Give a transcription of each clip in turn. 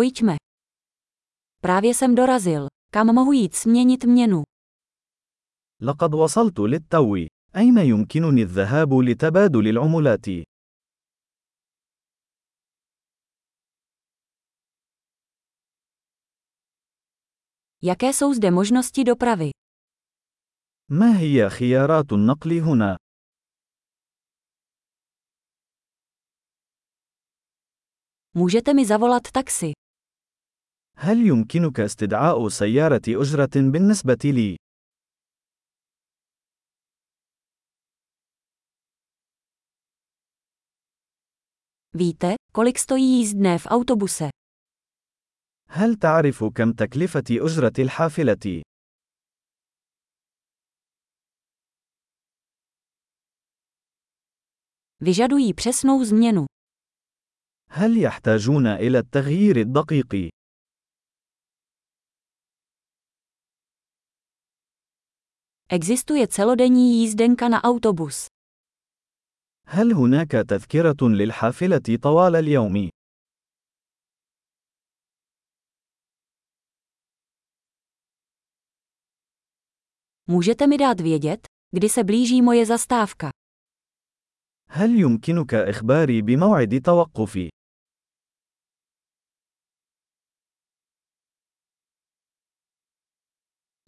Pojďme. Právě jsem dorazil. Kam mohu jít směnit měnu? لقد وصلت للتو. أين يمكنني الذهاب لتبادل العملات؟ Jaké jsou zde možnosti dopravy? ما هي خيارات النقل هنا؟ Můžete mi zavolat taxi? هل يمكنك استدعاء سيارة أجرة بالنسبة لي؟ Víte, kolik stojí jízdné v autobuse? هل تعرف كم تكلفة أجرة الحافلة؟ Vyžadují přesnou změnu. هل يحتاجون إلى التغيير الدقيق؟ Existuje celodenní jízdenka na autobus. هل هناك تذكرة للحافلة طوال اليوم؟ Můžete mi dát vědět, kdy se blíží moje zastávka? هل يمكنك إخباري بموعد توقفي؟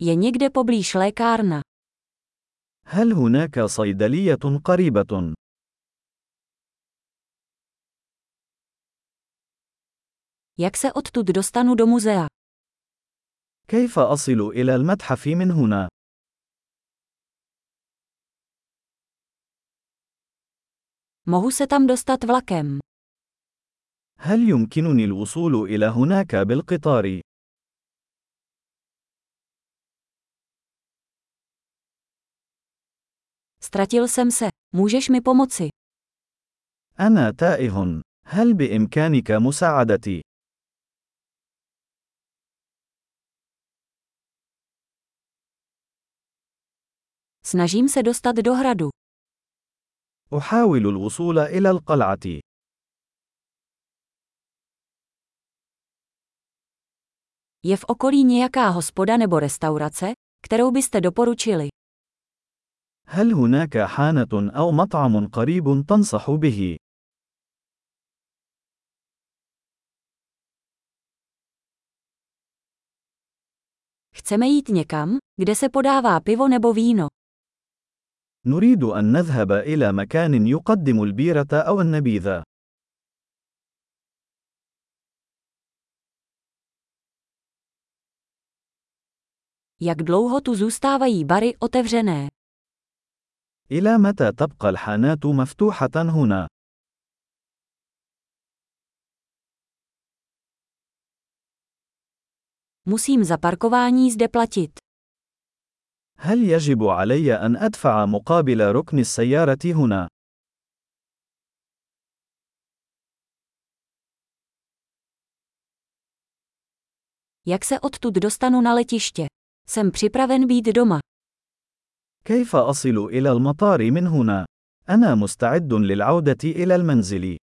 Je někde poblíž lékárna? هل هناك صيدلية قريبة؟ Jak se odtud dostanu do muzea? كيف أصل إلى المتحف من هنا؟ Mohu se tam dostat vlakem? هل يمكنني الوصول إلى هناك بالقطار؟ Ztratil jsem se. Můžeš mi pomoci? أنا تائه. هل بإمكانك مساعدتي؟ Snažím se dostat do hradu. أحاول الوصول إلى القلعة. Je v okolí nějaká hospoda nebo restaurace, kterou byste doporučili? هل هناك حانة أو مطعم قريب تنصح به؟ Chceme jít někam, kde se podává pivo nebo víno. نريد أن نذهب إلى مكان يقدم البيرة أو النبيذ. Jak dlouho tu zůstávají bary otevřené? إلى متى تبقى الحانات مفتوحة هنا؟ Musím za parkování zde platit. هل يجب علي أن أدفع مقابل ركن السيارة هنا؟ Jak se odtud dostanu na letiště? Jsem připraven být doma. كيف أصل إلى المطار من هنا؟ أنا مستعد للعودة إلى المنزل.